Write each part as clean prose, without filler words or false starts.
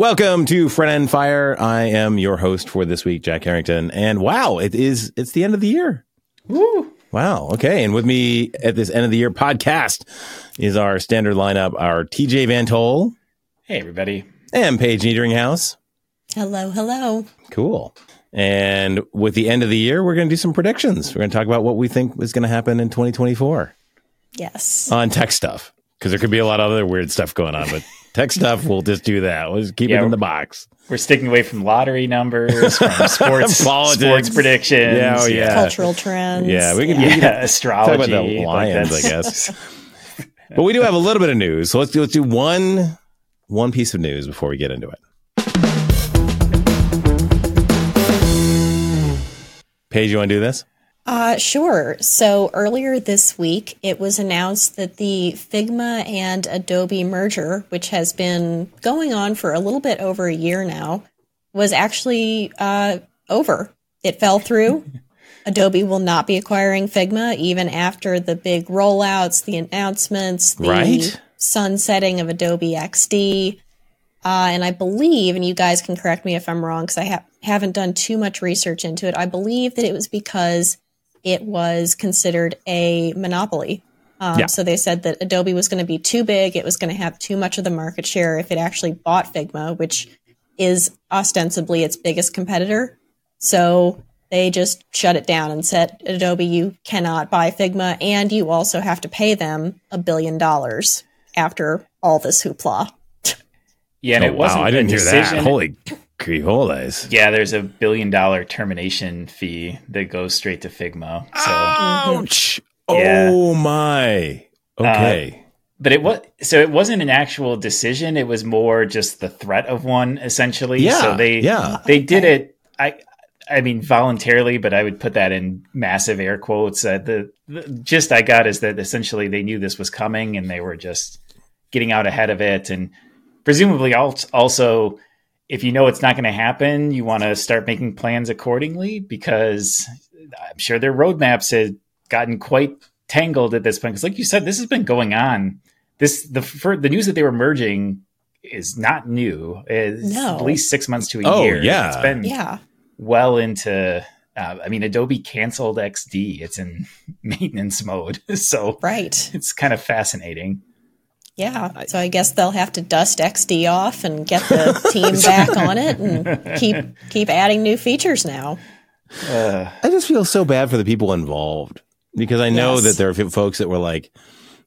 Welcome to Frontend Fire. I am your host for this week, Jack Harrington. And wow, it's the end of the year. Woo! Wow. Okay. And with me at this end of the year podcast is our standard lineup, our T.J. Van Toll. Hey, everybody. And Paige Niederinghouse. Hello, hello. Cool. And with the end of the year, we're going to do some predictions. We're going to talk about what we think is going to happen in 2024. Yes. On tech stuff. Because there could be a lot of other weird stuff going on, but tech stuff, we'll just do that. We'll just keep it in the box. We're sticking away from lottery numbers, from sports, sports predictions, cultural trends. Yeah, we can astrology. Talk about the Lions, I guess. But we do have a little bit of news. So let's do one piece of news before we get into it. Paige, you want to do this? Sure. So earlier this week, it was announced that the Figma and Adobe merger, which has been going on for a little bit over a year now, was actually over. It fell through. Adobe will not be acquiring Figma even after the big rollouts, the announcements, the sunsetting of Adobe XD. And I believe, and you guys can correct me if I'm wrong because I haven't done too much research into it, I believe that it was because it was considered a monopoly. So they said that Adobe was going to be too big. It was going to have too much of the market share if it actually bought Figma, which is ostensibly its biggest competitor. So they just shut it down and said, Adobe, you cannot buy Figma. And you also have to pay them $1 billion after all this hoopla. Yeah. And it wasn't. Wow, I didn't hear that. Holy crijoles. Yeah. There's $1 billion termination fee that goes straight to Figma. So, ouch. Yeah. Oh my. Okay. But it wasn't an actual decision. It was more just the threat of one, essentially. Yeah. So they did it. I mean, voluntarily, but I would put that in massive air quotes. The gist I got is that essentially they knew this was coming and they were just getting out ahead of it. And presumably also, if you know it's not going to happen, you want to start making plans accordingly, because I'm sure their roadmaps had gotten quite tangled at this point. Because like you said, this has been going on. The news that they were merging is not new. It's at least 6 months to a year. Yeah. It's been well into... Adobe canceled XD. It's in maintenance mode. So it's kind of fascinating. Yeah, so I guess they'll have to dust XD off and get the team back on it and keep adding new features now. I just feel so bad for the people involved, because I know that there are folks that were like,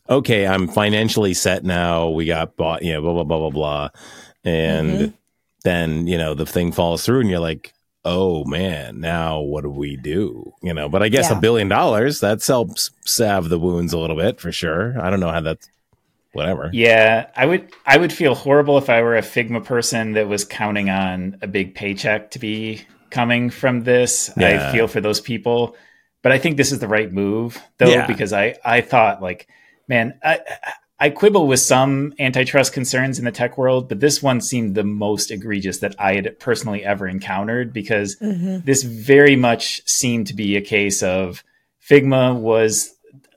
okay, I'm financially set now. We got bought, blah, blah, blah, blah, blah. And then, the thing falls through and you're like, oh man, now what do we do? But I guess $1 billion, that helps salve the wounds a little bit for sure. I don't know how that's. Whatever. Yeah, I would feel horrible if I were a Figma person that was counting on a big paycheck to be coming from this. Yeah. I feel for those people, but I think this is the right move though, because I thought like, man, I quibble with some antitrust concerns in the tech world, but this one seemed the most egregious that I had personally ever encountered, because this very much seemed to be a case of Figma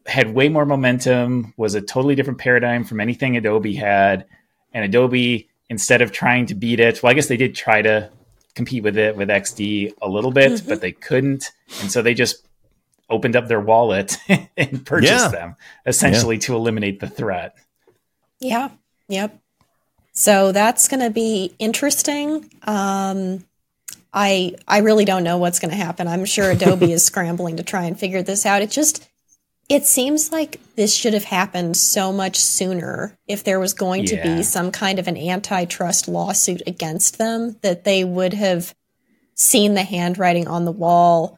had way more momentum, was a totally different paradigm from anything Adobe had. And Adobe, instead of trying to beat it, well, I guess they did try to compete with it with XD a little bit, but they couldn't. And so they just opened up their wallet and purchased them, essentially to eliminate the threat. Yeah. Yep. So that's going to be interesting. I really don't know what's going to happen. I'm sure Adobe is scrambling to try and figure this out. It seems like this should have happened so much sooner if there was going to be some kind of an antitrust lawsuit against them, that they would have seen the handwriting on the wall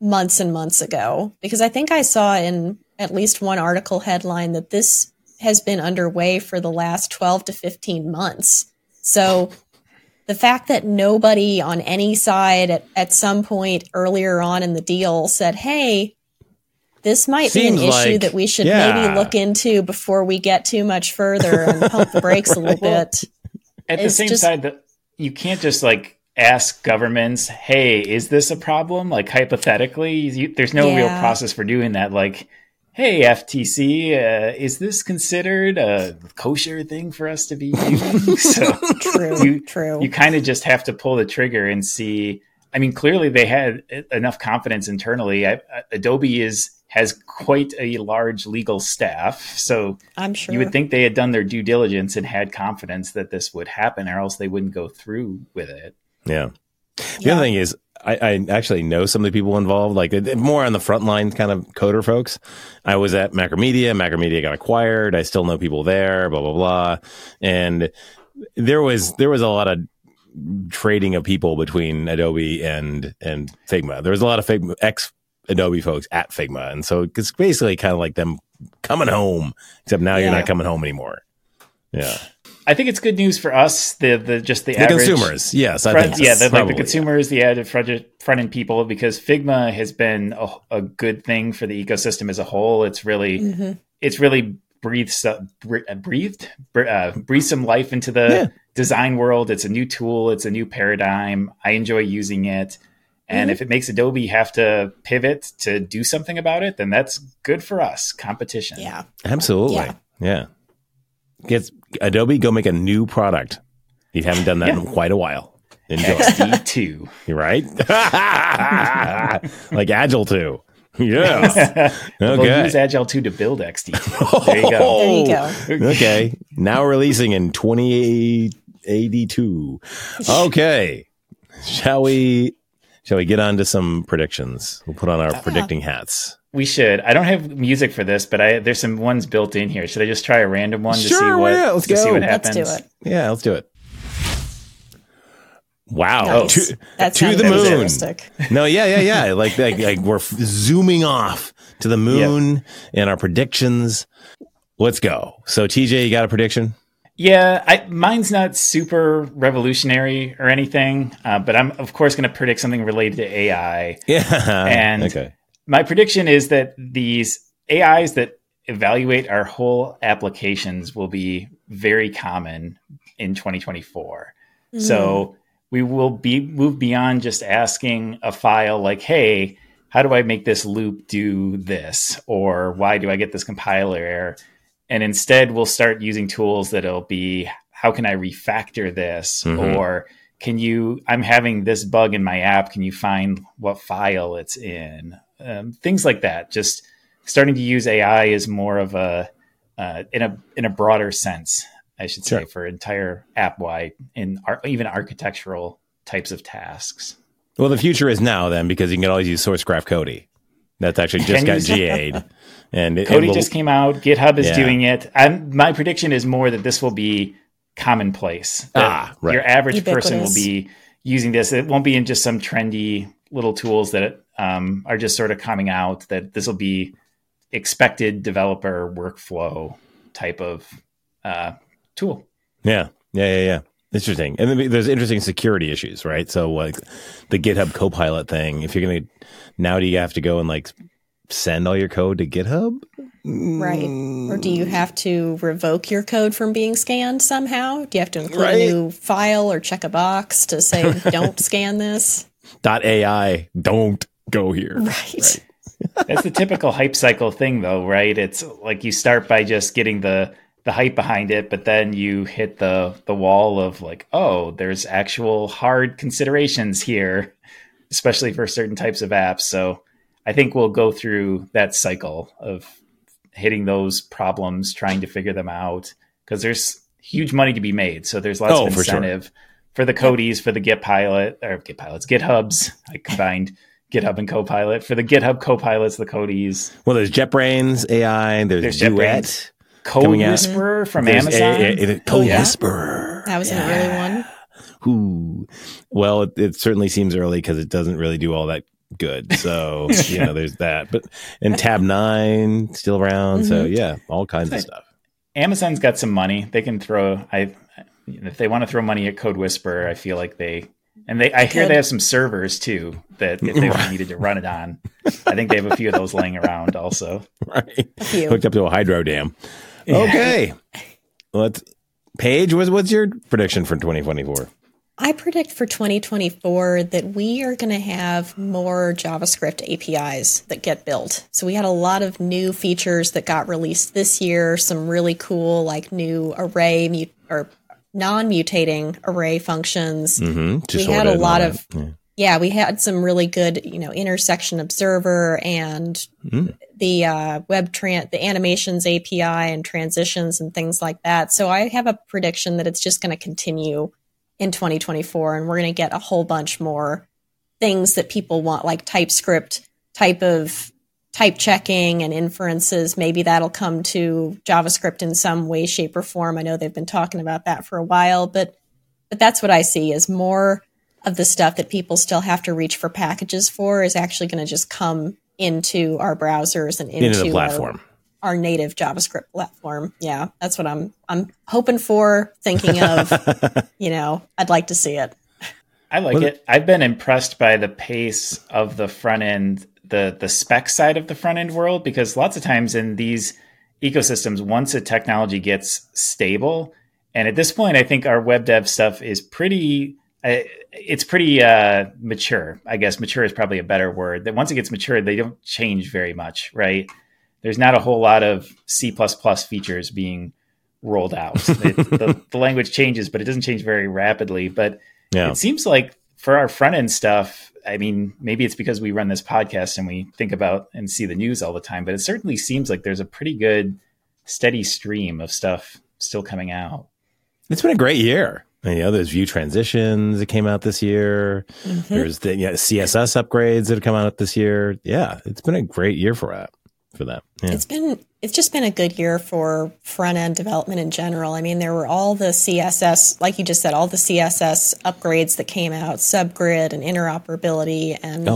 months and months ago. Because I think I saw in at least one article headline that this has been underway for the last 12 to 15 months. So the fact that nobody on any side at some point earlier on in the deal said, hey... this might be an issue that we should maybe look into before we get too much further and pump the brakes a little bit. At the same side, you can't just ask governments, hey, is this a problem? Hypothetically, there's no real process for doing that. Hey, FTC, is this considered a kosher thing for us to be using? So True. You kind of just have to pull the trigger and see. I mean, clearly they had enough confidence internally. Adobe has quite a large legal staff. So I'm sure you would think they had done their due diligence and had confidence that this would happen, or else they wouldn't go through with it. Yeah. The other thing is, I actually know some of the people involved, like more on the frontline kind of coder folks. I was at Macromedia. Macromedia got acquired. I still know people there, blah, blah, blah. And there was a lot of trading of people between Adobe and Figma. There was a lot of Figma, ex-Adobe folks at Figma. And so it's basically kind of like them coming home, except now you're not coming home anymore. Yeah. I think it's good news for us, the average consumers. Yes, I think so. Yeah, probably, the consumers, the front-end people, because Figma has been a good thing for the ecosystem as a whole. It's really breathed some life into the design world. It's a new tool. It's a new paradigm. I enjoy using it. And if it makes Adobe have to pivot to do something about it, then that's good for us. Competition. Yeah, absolutely. Yeah. Gets Adobe, go make a new product. You haven't done that in quite a while. Enjoy. XD2. You're right. Like Agile 2. Yeah. Okay. We'll use Agile 2 to build XD2. There you go. Okay. Now releasing in 2082. Okay. Shall we get on to some predictions? We'll put on our predicting hats. We should. I don't have music for this, but there's some ones built in here. Should I just try a random one see what happens? Let's do it. Yeah, let's do it. Wow. Nice. To the moon. No, yeah. Like we're zooming off to the moon and our predictions. Let's go. So, TJ, you got a prediction? Yeah, mine's not super revolutionary or anything, but I'm, of course, going to predict something related to AI. Yeah. And okay. My prediction is that these AIs that evaluate our whole applications will be very common in 2024. Mm. So we will move beyond just asking a file like, hey, how do I make this loop do this? Or why do I get this compiler error? And instead, we'll start using tools that'll be, how can I refactor this? Mm-hmm. Or I'm having this bug in my app. Can you find what file it's in? Things like that. Just starting to use AI is more of a in a broader sense, I should say, for entire app wide and even architectural types of tasks. Well, the future is now then, because you can always use Sourcegraph Cody. That's actually just got GA'd, and Cody just came out. GitHub is doing it. My prediction is more that this will be commonplace. Right. Your average person will be using this. It won't be in just some trendy little tools that are just sort of coming out, that this will be expected developer workflow type of tool. Yeah. Interesting. And then there's interesting security issues, right? So like the GitHub Copilot thing, if you're going to, now do you have to go and like send all your code to GitHub? Right. Or do you have to revoke your code from being scanned somehow? Do you have to include a new file or check a box to say, don't scan this? .ai, don't go here. Right. That's the typical hype cycle thing, though, right? It's like you start by just getting the hype behind it, but then you hit the wall of like, oh, there's actual hard considerations here, especially for certain types of apps. So I think we'll go through that cycle of hitting those problems, trying to figure them out, because there's huge money to be made. So there's lots of incentive for the Codies, for the GitHubs. I combined GitHub and Copilot. For the GitHub Copilots, the Codies. Well, there's JetBrains AI. There's Duet. Code Whisperer from Amazon. Code Whisperer. That was an early one. Who? Well, it certainly seems early because it doesn't really do all that good. So, there's that. And Tab Nine still around. Mm-hmm. So, all kinds of stuff. Amazon's got some money. They can throw... If they want to throw money at Code Whisperer, I feel like I hear they have some servers too that if they needed to run it on, I think they have a few of those laying around also. Right, hooked up to a hydro dam. Yeah. Okay, Paige, what's your prediction for 2024? I predict for 2024 that we are going to have more JavaScript APIs that get built. So we had a lot of new features that got released this year, some really cool like new array or non-mutating array functions. Mm-hmm. We had a lot of... Yeah, we had some really good, intersection observer and the the animations API and transitions and things like that. So I have a prediction that it's just going to continue in 2024, and we're going to get a whole bunch more things that people want, like TypeScript type checking and inferences. Maybe that'll come to JavaScript in some way, shape, or form. I know they've been talking about that for a while, but that's what I see is more of the stuff that people still have to reach for packages for is actually going to just come into our browsers and into the platform, our native JavaScript platform. Yeah, that's what I'm hoping for, thinking of, I'd like to see it. I like it. I've been impressed by the pace of the front end, the spec side of the front end world, because lots of times in these ecosystems, once a technology gets stable, and at this point, I think our web dev stuff is pretty mature, I guess. Mature is probably a better word. That once it gets mature, they don't change very much, right? There's not a whole lot of C++ features being rolled out. The language changes, but it doesn't change very rapidly. But It seems like for our front end stuff, I mean, maybe it's because we run this podcast and we think about and see the news all the time, but it certainly seems like there's a pretty good steady stream of stuff still coming out. It's been a great year. There's Vue transitions that came out this year. Mm-hmm. There's the CSS upgrades that have come out this year. Yeah, it's been a great year for that. Yeah. It's just been a good year for front end development in general. I mean, there were all the CSS, like you just said, all the CSS upgrades that came out, subgrid and interoperability, and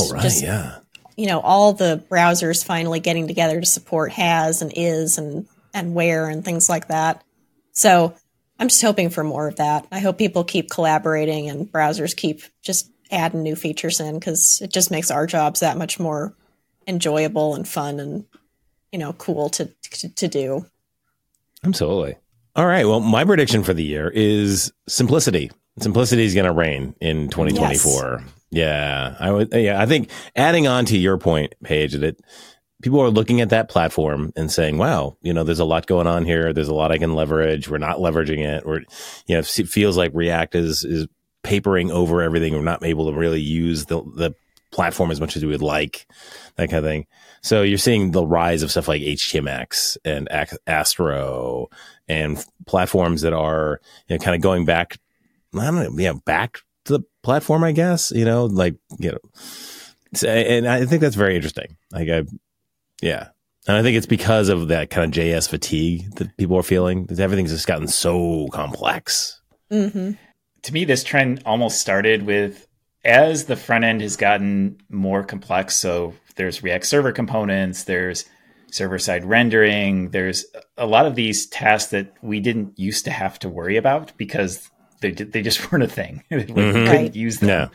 all the browsers finally getting together to support has and is and where and things like that. So I'm just hoping for more of that. I hope people keep collaborating and browsers keep just adding new features in, because it just makes our jobs that much more enjoyable and fun and, cool to do. Absolutely. All right. Well, my prediction for the year is simplicity. Simplicity is going to reign in 2024. Yes. Yeah. I think adding on to your point, Paige, that people are looking at that platform and saying, wow, there's a lot going on here. There's a lot I can leverage. We're not leveraging it. Or, it feels like React is papering over everything. We're not able to really use the platform as much as we would like, that kind of thing. So you're seeing the rise of stuff like HTMX and Astro and platforms that are kind of going back, back to the platform, I guess, and I think that's very interesting. And I think it's because of that kind of JS fatigue that people are feeling. Everything's just gotten so complex. Mm-hmm. To me, this trend almost started with, as the front end has gotten more complex, so there's React server components, there's server-side rendering, there's a lot of these tasks that we didn't used to have to worry about because they just weren't a thing. Mm-hmm. We couldn't use them.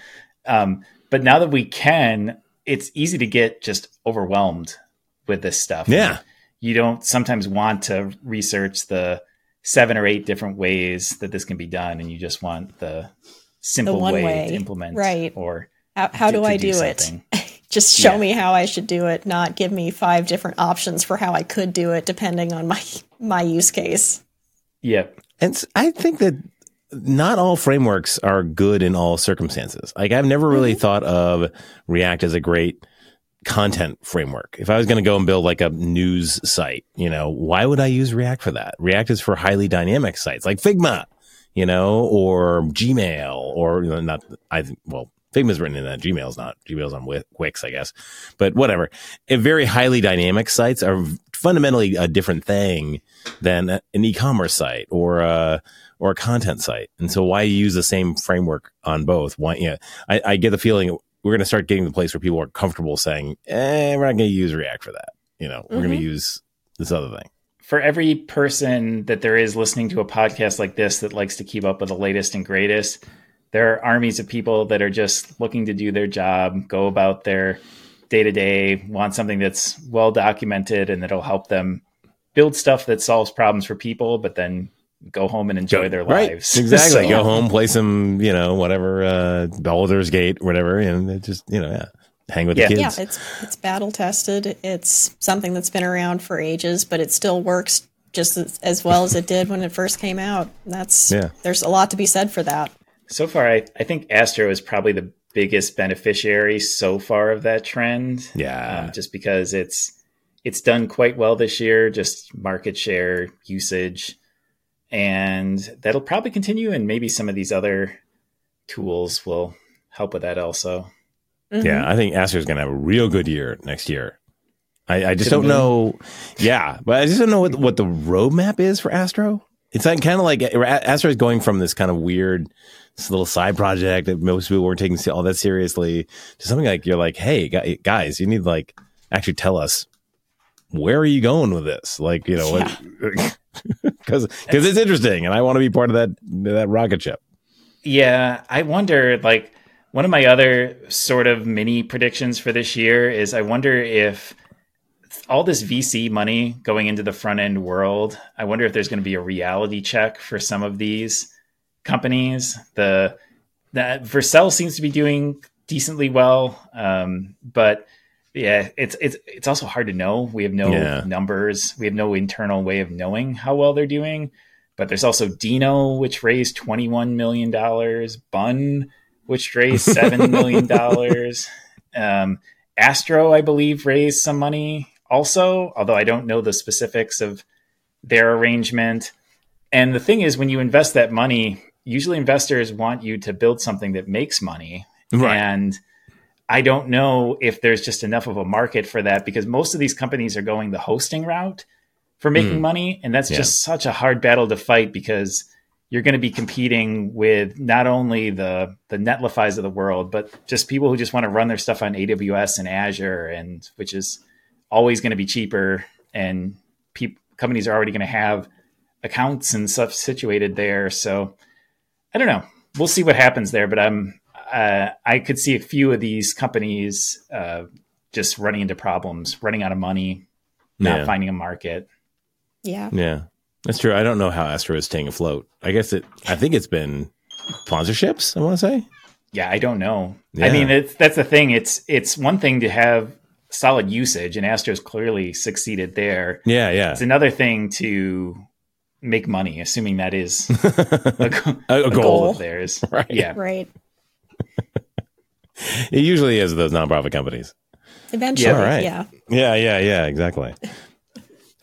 Yeah. But now that we can, it's easy to get just overwhelmed with this stuff. Yeah. And you don't sometimes want to research the 7 or 8 different ways that this can be done. And you just want the simple way to implement. Right. Or how do I do it? Just show me how I should do it. Not give me 5 different options for how I could do it, depending on my use case. Yep. And I think that not all frameworks are good in all circumstances. Like, I've never really thought of React as a great content framework. If I was going to go and build like a news site, why would I use React for that? React is for highly dynamic sites like Figma, or Gmail, or Figma's written in that. Gmail's not. Gmail's on Wix, I guess. But whatever. Very highly dynamic sites are fundamentally a different thing than an e-commerce site or a content site. And so why use the same framework on both? Why? I get the feeling we're going to start getting to the place where people are comfortable saying, we're not going to use React for that. We're going to use this other thing. For every person that there is listening to a podcast like this that likes to keep up with the latest and greatest, there are armies of people that are just looking to do their job, go about their day-to-day, want something that's well-documented and that'll help them build stuff that solves problems for people, but then go home and enjoy their lives. Right. Exactly. So. Go home, play some, you know, whatever, Baldur's Gate, whatever, and just, you know, hang with the kids. Yeah, it's battle tested. It's something that's been around for ages, but it still works just as well as it did when it first came out. There's a lot to be said for that. So far, I think Astro is probably the biggest beneficiary so far of that trend. Yeah. Just because it's done quite well this year, just market share, usage, and that'll probably continue. And maybe some of these other tools will help with that also. Mm-hmm. Yeah. I think Astro is going to have a real good year next year. I just don't know. Yeah. But I just don't know what the roadmap is for Astro. It's like, kind of like Astro is going from this kind of weird, this little side project that most people weren't taking all that seriously to something like, you're like, hey guys, you need like actually tell us, where are you going with this? Like, you know, because it's interesting and I want to be part of that rocket ship. Yeah. I wonder, like, one of my other sort of mini predictions for this year is I wonder if all this VC money going into the front end world, I wonder if there's going to be a reality check for some of these companies. That Vercel seems to be doing decently well. But yeah, it's also hard to know. We have no numbers. We have no internal way of knowing how well they're doing, but there's also Dino, which raised $21 million, Bun, which raised $7 million. Astro, I believe, raised some money also, although I don't know the specifics of their arrangement. And the thing is, when you invest that money, usually investors want you to build something that makes money. Right. And I don't know if there's just enough of a market for that, because most of these companies are going the hosting route for making money. And that's just such a hard battle to fight, because you're going to be competing with not only the Netlifys of the world, but just people who just want to run their stuff on AWS and Azure, and which is always going to be cheaper. And companies are already going to have accounts and stuff situated there. So I don't know. We'll see what happens there. But I could see a few of these companies just running into problems, running out of money, not finding a market. Yeah. Yeah. That's true. I don't know how Astro is staying afloat. I guess I think it's been sponsorships, I want to say. Yeah, I don't know. Yeah. I mean, that's the thing. It's one thing to have solid usage, and Astro's clearly succeeded there. Yeah, yeah. It's another thing to make money, assuming that is a goal of theirs. Right. Yeah. Right. It usually is those nonprofit companies. Eventually, yeah. Yeah, exactly.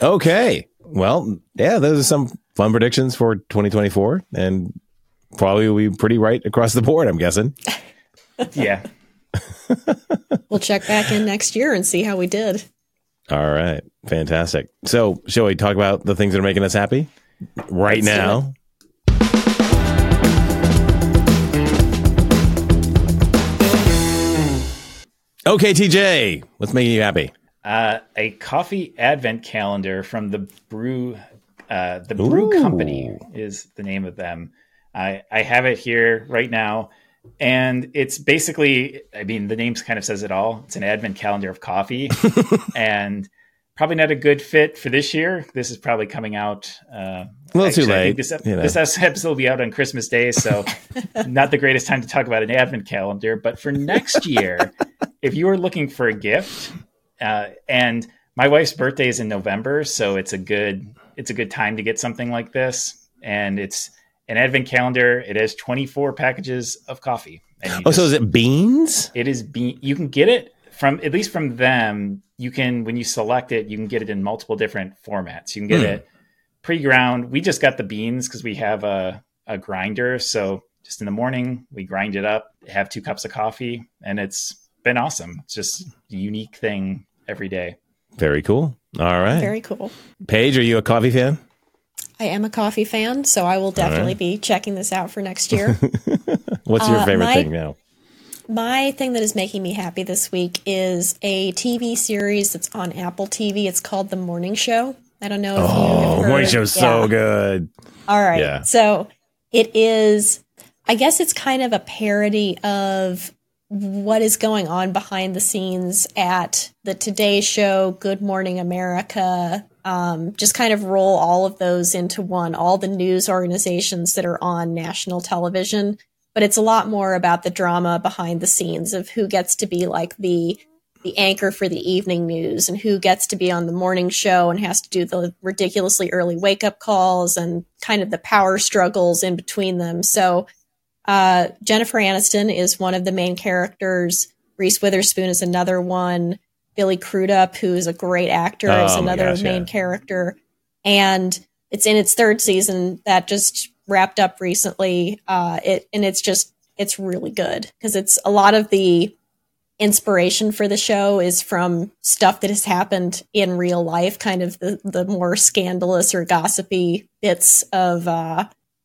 Okay. Well, yeah, those are some fun predictions for 2024, and probably we'll be pretty right across the board, I'm guessing. Yeah. We'll check back in next year and see how we did. All right. Fantastic. So shall we talk about the things that are making us happy right now? Okay, TJ, what's making you happy? A coffee advent calendar from the Brew Company is the name of them. I have it here right now, and it's basically, I mean, the name kind of says it all. It's an advent calendar of coffee, and probably not a good fit for this year. This is probably coming out a little too late. I think this episode will be out on Christmas Day, so not the greatest time to talk about an advent calendar. But for next year, if you are looking for a gift. And my wife's birthday is in November, so it's a good time to get something like this. And it's an advent calendar. It has 24 packages of coffee. So is it beans? It is bean. You can get it from them. You can, when you select it, you can get it in multiple different formats. You can get it pre-ground. We just got the beans because we have a grinder. So just in the morning, we grind it up, have 2 cups of coffee, and it's been awesome. It's just a unique thing every day. Very cool. All right. Very cool. Paige, are you a coffee fan? I am a coffee fan, so I will definitely be checking this out for next year. What's your favorite thing now? My thing that is making me happy this week is a TV series that's on Apple TV. It's called The Morning Show. I don't know if you've heard. Morning Show's so good. All right. Yeah. So it is, I guess it's kind of a parody of what is going on behind the scenes at the Today Show, Good Morning America, Just kind of roll all of those into one, all the news organizations that are on national television. But it's a lot more about the drama behind the scenes of who gets to be like the anchor for the evening news and who gets to be on the morning show and has to do the ridiculously early wake-up calls and kind of the power struggles in between them. So Jennifer Aniston is one of the main characters. Reese Witherspoon is another one. Billy Crudup, who is a great actor, is another main character. And it's in its third season that just wrapped up recently. It's really good because it's a lot of the inspiration for the show is from stuff that has happened in real life, kind of the more scandalous or gossipy bits of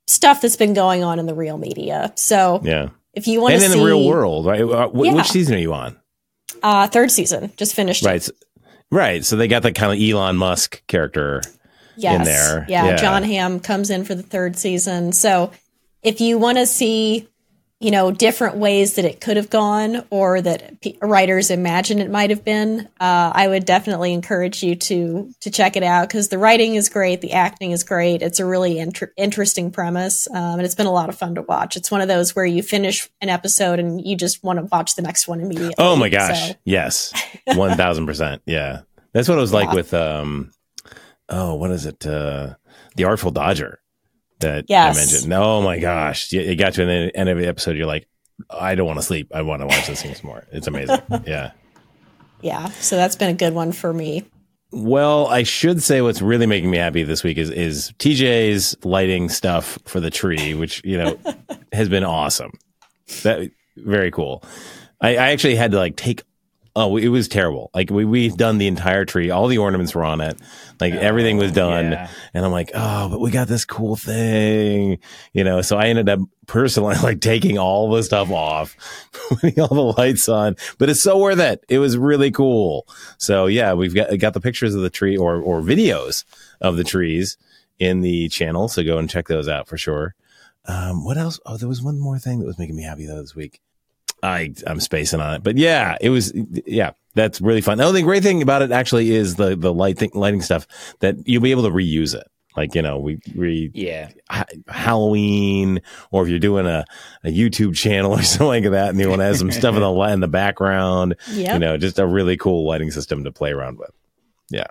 stuff that's been going on in the real media. So if you want to see... And in the real world, right? Which season are you on? Third season. Just finished. Right. Right. So they got that kind of Elon Musk character in there. Yeah. Jon Hamm comes in for the third season. So if you want to see, you know, different ways that it could have gone or that writers imagine it might have been, I would definitely encourage you to check it out because the writing is great. The acting is great. It's a really interesting premise. And it's been a lot of fun to watch. It's one of those where you finish an episode and you just want to watch the next one immediately. Oh my gosh. So. Yes. 1000%. Yeah. That's what it was like with, what is it? The Artful Dodger. I mentioned. Oh my gosh. It got to the end of the episode. You're like, I don't want to sleep. I want to watch this thing some more. It's amazing. Yeah. Yeah. So that's been a good one for me. Well, I should say what's really making me happy this week is TJ's lighting stuff for the tree, which, you know, has been awesome. That very cool. I actually had to it was terrible. Like we've done the entire tree. All the ornaments were on it. Everything was done. Yeah. And I'm like, oh, but we got this cool thing, you know? So I ended up personally taking all the stuff off, putting all the lights on, but it's so worth it. It was really cool. So yeah, we've got the pictures of the tree or videos of the trees in the channel. So go and check those out for sure. What else? Oh, there was one more thing that was making me happy though this week. I'm spacing on it, but yeah, it was, that's really fun. The only great thing about it actually is the lighting stuff that you'll be able to reuse it. Halloween, or if you're doing a YouTube channel or something like that and you want to have some stuff in the background, yep. You know, just a really cool lighting system to play around with. Yeah.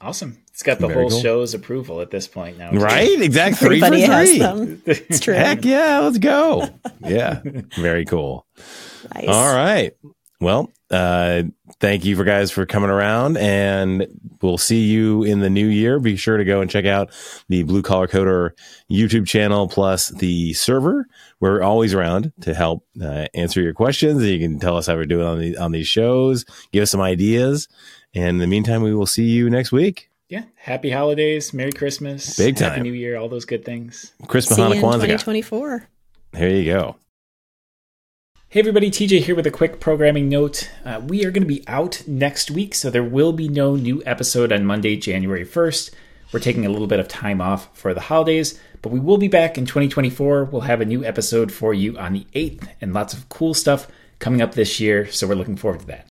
Awesome. It's got the whole show's approval at this point now. Right? Exactly. 3 for 3. Has them. It's true. Heck yeah. Let's go. Yeah. Very cool. Nice. All right. Well, thank you guys for coming around, and we'll see you in the new year. Be sure to go and check out the Blue Collar Coder YouTube channel plus the server. We're always around to help answer your questions. You can tell us how we're doing on these shows. Give us some ideas. And in the meantime, we will see you next week. Yeah. Happy holidays. Merry Christmas. Big time. Happy New Year. All those good things. Christmas, Hanukkah, Kwanzaa. 2024. There you go. Hey, everybody. TJ here with a quick programming note. We are going to be out next week, so there will be no new episode on Monday, January 1st. We're taking a little bit of time off for the holidays, but we will be back in 2024. We'll have a new episode for you on the 8th and lots of cool stuff coming up this year, so we're looking forward to that.